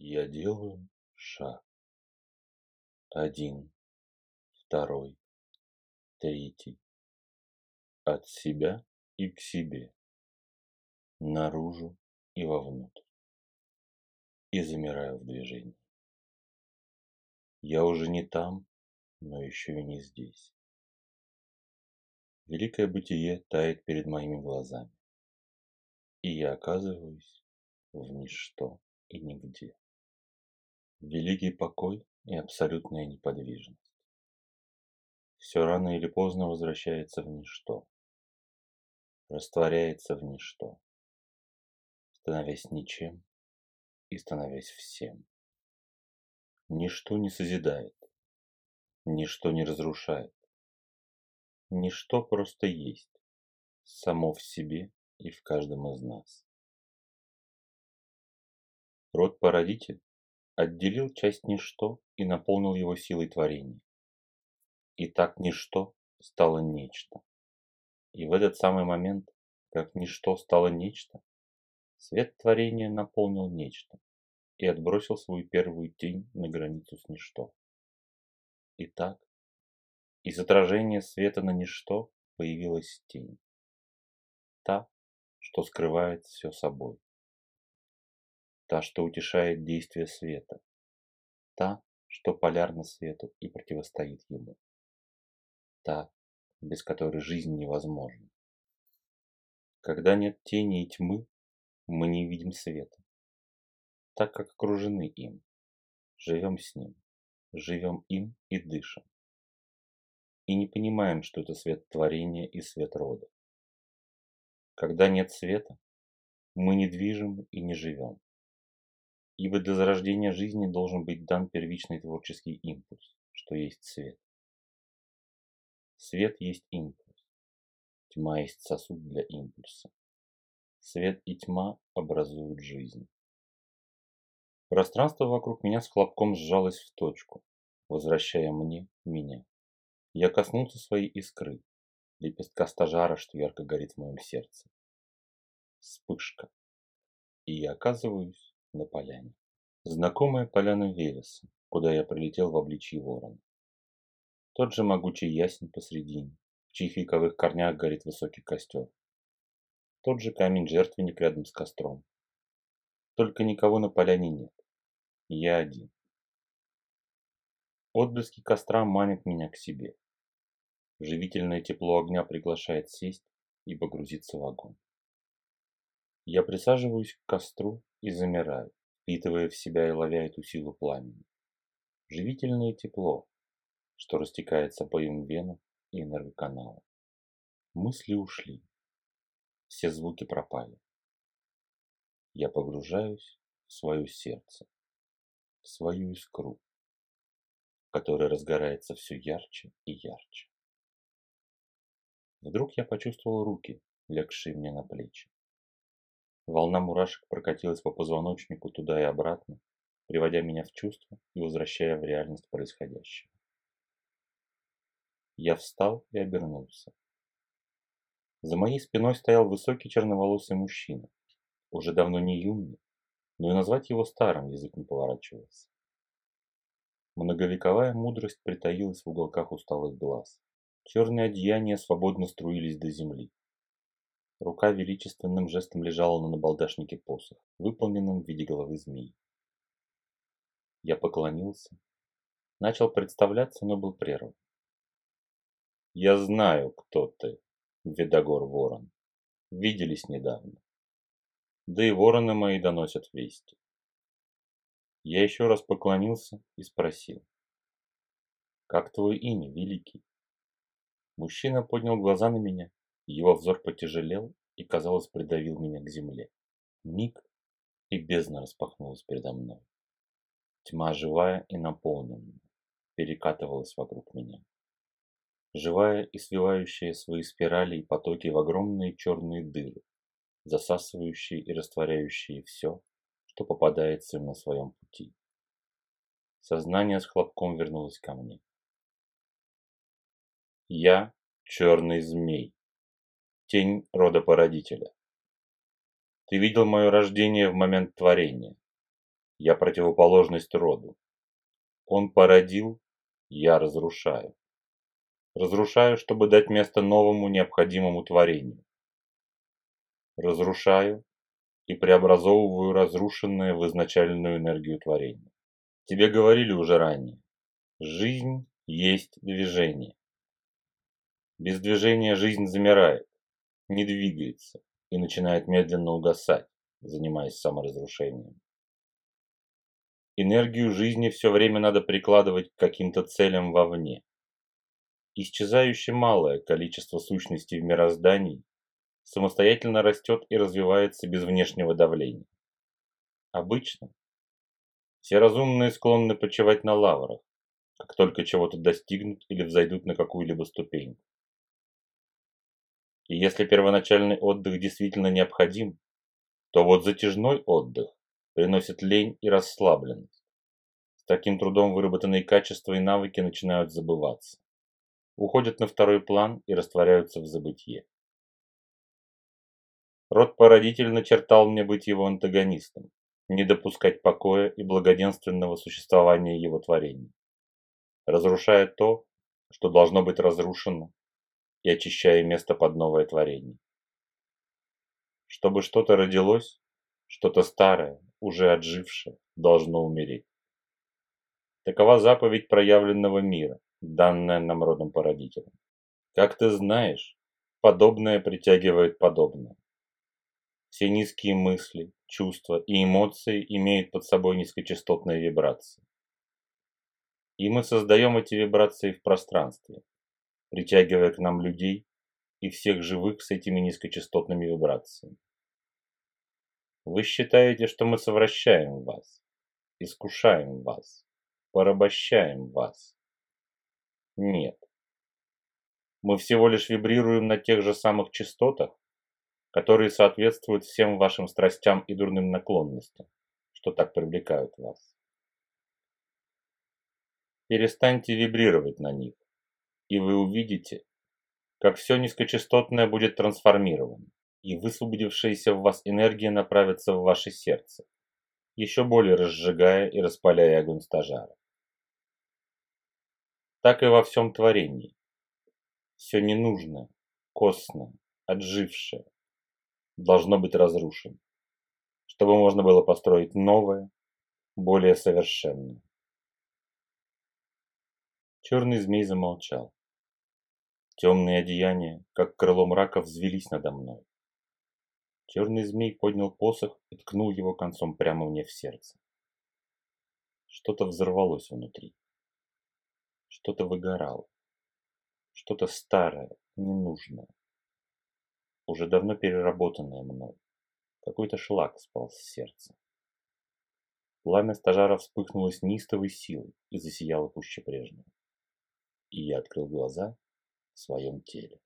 я делаю шаг. 1, 2, 3. От себя и к себе, наружу и вовнутрь. И замираю в движении. Я уже не там, но еще и не здесь. Великое бытие тает перед моими глазами, и я оказываюсь в ничто и нигде. Великий покой и абсолютная неподвижность. Все рано или поздно возвращается в ничто, растворяется в ничто, становясь ничем и становясь всем. Ничто не созидает, ничто не разрушает, ничто просто есть, само в себе и в каждом из нас. Род-Породитель отделил часть ничто и наполнил его силой творения. И так ничто стало нечто. И в этот самый момент, как ничто стало нечто, свет творения наполнил нечто и отбросил свою первую тень на границу с ничто. И так, из отражения света на ничто появилась тень. Та, что скрывает все собой. Та, что утешает действие света. Та, что полярна свету и противостоит ему. Та, без которой жизнь невозможна. Когда нет тени и тьмы, мы не видим света, так как окружены им, живем с ним, живем им и дышим. И не понимаем, что это свет творения и свет рода. Когда нет света, мы не движем и не живем. Ибо для зарождения жизни должен быть дан первичный творческий импульс, что есть свет. Свет есть импульс, тьма есть сосуд для импульса. Свет и тьма образуют жизнь. Пространство вокруг меня с хлопком сжалось в точку, возвращая мне меня. Я коснулся своей искры, лепестка стажара, что ярко горит в моем сердце. Вспышка. И я оказываюсь на поляне. Знакомая поляна Велеса, куда я прилетел в обличье ворона. Тот же могучий ясень посредине, в чьих вековых корнях горит высокий костер. Тот же камень-жертвенник рядом с костром. Только никого на поляне нет. Я один. Отблески костра манят меня к себе. Живительное тепло огня приглашает сесть и погрузиться в огонь. Я присаживаюсь к костру и замираю, впитывая в себя и ловя эту силу пламени. Живительное тепло, что растекается по моим венам и энергоканалам. Мысли ушли. Все звуки пропали. Я погружаюсь в свое сердце, в свою искру, которая разгорается все ярче и ярче. Вдруг я почувствовал руки, легшие мне на плечи. Волна мурашек прокатилась по позвоночнику туда и обратно, приводя меня в чувство и возвращая в реальность происходящего. Я встал и обернулся. За моей спиной стоял высокий черноволосый мужчина, уже давно не юный, но и назвать его старым язык не поворачивался. Многовековая мудрость притаилась в уголках усталых глаз. Черные одеяния свободно струились до земли. Рука величественным жестом лежала на набалдашнике посоха, выполненном в виде головы змеи. Я поклонился, начал представляться, но был прерван. «Я знаю, кто ты, Видогор Ворон. Виделись недавно. Да и вороны мои доносят вести». Я еще раз поклонился и спросил: «Как твое имя, великий?» Мужчина поднял глаза на меня, его взор потяжелел и, казалось, придавил меня к земле. Миг, и бездна распахнулась передо мной. Тьма живая и наполненная перекатывалась вокруг меня. Живая и свивающая свои спирали и потоки в огромные черные дыры, засасывающие и растворяющие все, что попадается им на своем пути. Сознание с хлопком вернулось ко мне. Я – Черный Змей, тень рода-породителя. Ты видел мое рождение в момент творения. я противоположность роду. Он породил, я разрушаю. Разрушаю, чтобы дать место новому необходимому творению. Разрушаю и преобразовываю разрушенное в изначальную энергию творения. Тебе говорили уже ранее. Жизнь есть движение. Без движения жизнь замирает, не двигается и начинает медленно угасать, занимаясь саморазрушением. Энергию жизни все время надо прикладывать к каким-то целям вовне. Исчезающе малое количество сущностей в мироздании самостоятельно растет и развивается без внешнего давления. Обычно все разумные склонны почивать на лаврах, как только чего-то достигнут или взойдут на какую-либо ступень. И если первоначальный отдых действительно необходим, то вот затяжной отдых приносит лень и расслабленность. С таким трудом выработанные качества и навыки начинают забываться, уходят на второй план и растворяются в забытье. Род-породитель начертал мне быть его антагонистом, не допускать покоя и благоденственного существования его творений, разрушая то, что должно быть разрушено, и очищая место под новое творение. Чтобы что-то родилось, что-то старое, уже отжившее, должно умереть. Такова заповедь проявленного мира, данная нам родом-породителем. Как ты знаешь, подобное притягивает подобное. Все низкие мысли, чувства и эмоции имеют под собой низкочастотные вибрации. И мы создаем эти вибрации в пространстве, притягивая к нам людей и всех живых с этими низкочастотными вибрациями. Вы считаете, что мы совращаем вас, искушаем вас, порабощаем вас? Нет. Мы всего лишь вибрируем на тех же самых частотах, которые соответствуют всем вашим страстям и дурным наклонностям, что так привлекают вас. Перестаньте вибрировать на них, и вы увидите, как все низкочастотное будет трансформировано, и высвободившаяся в вас энергия направится в ваше сердце, еще более разжигая и распаляя огонь стажара. Так и во всем творении. Все ненужное, костное, отжившее должно быть разрушено, чтобы можно было построить новое, более совершенное. Черный змей замолчал. Темные одеяния, как крыло мрака, взвелись надо мной. Черный змей поднял посох и ткнул его концом прямо мне в сердце. Что-то взорвалось внутри. Что-то выгорало. Что-то старое, ненужное. Уже давно переработанное мной. Какой-то шлак спал с сердца. Пламя стажара вспыхнуло с неистовой силой и засияло пуще прежнего. И я открыл глаза в своем теле.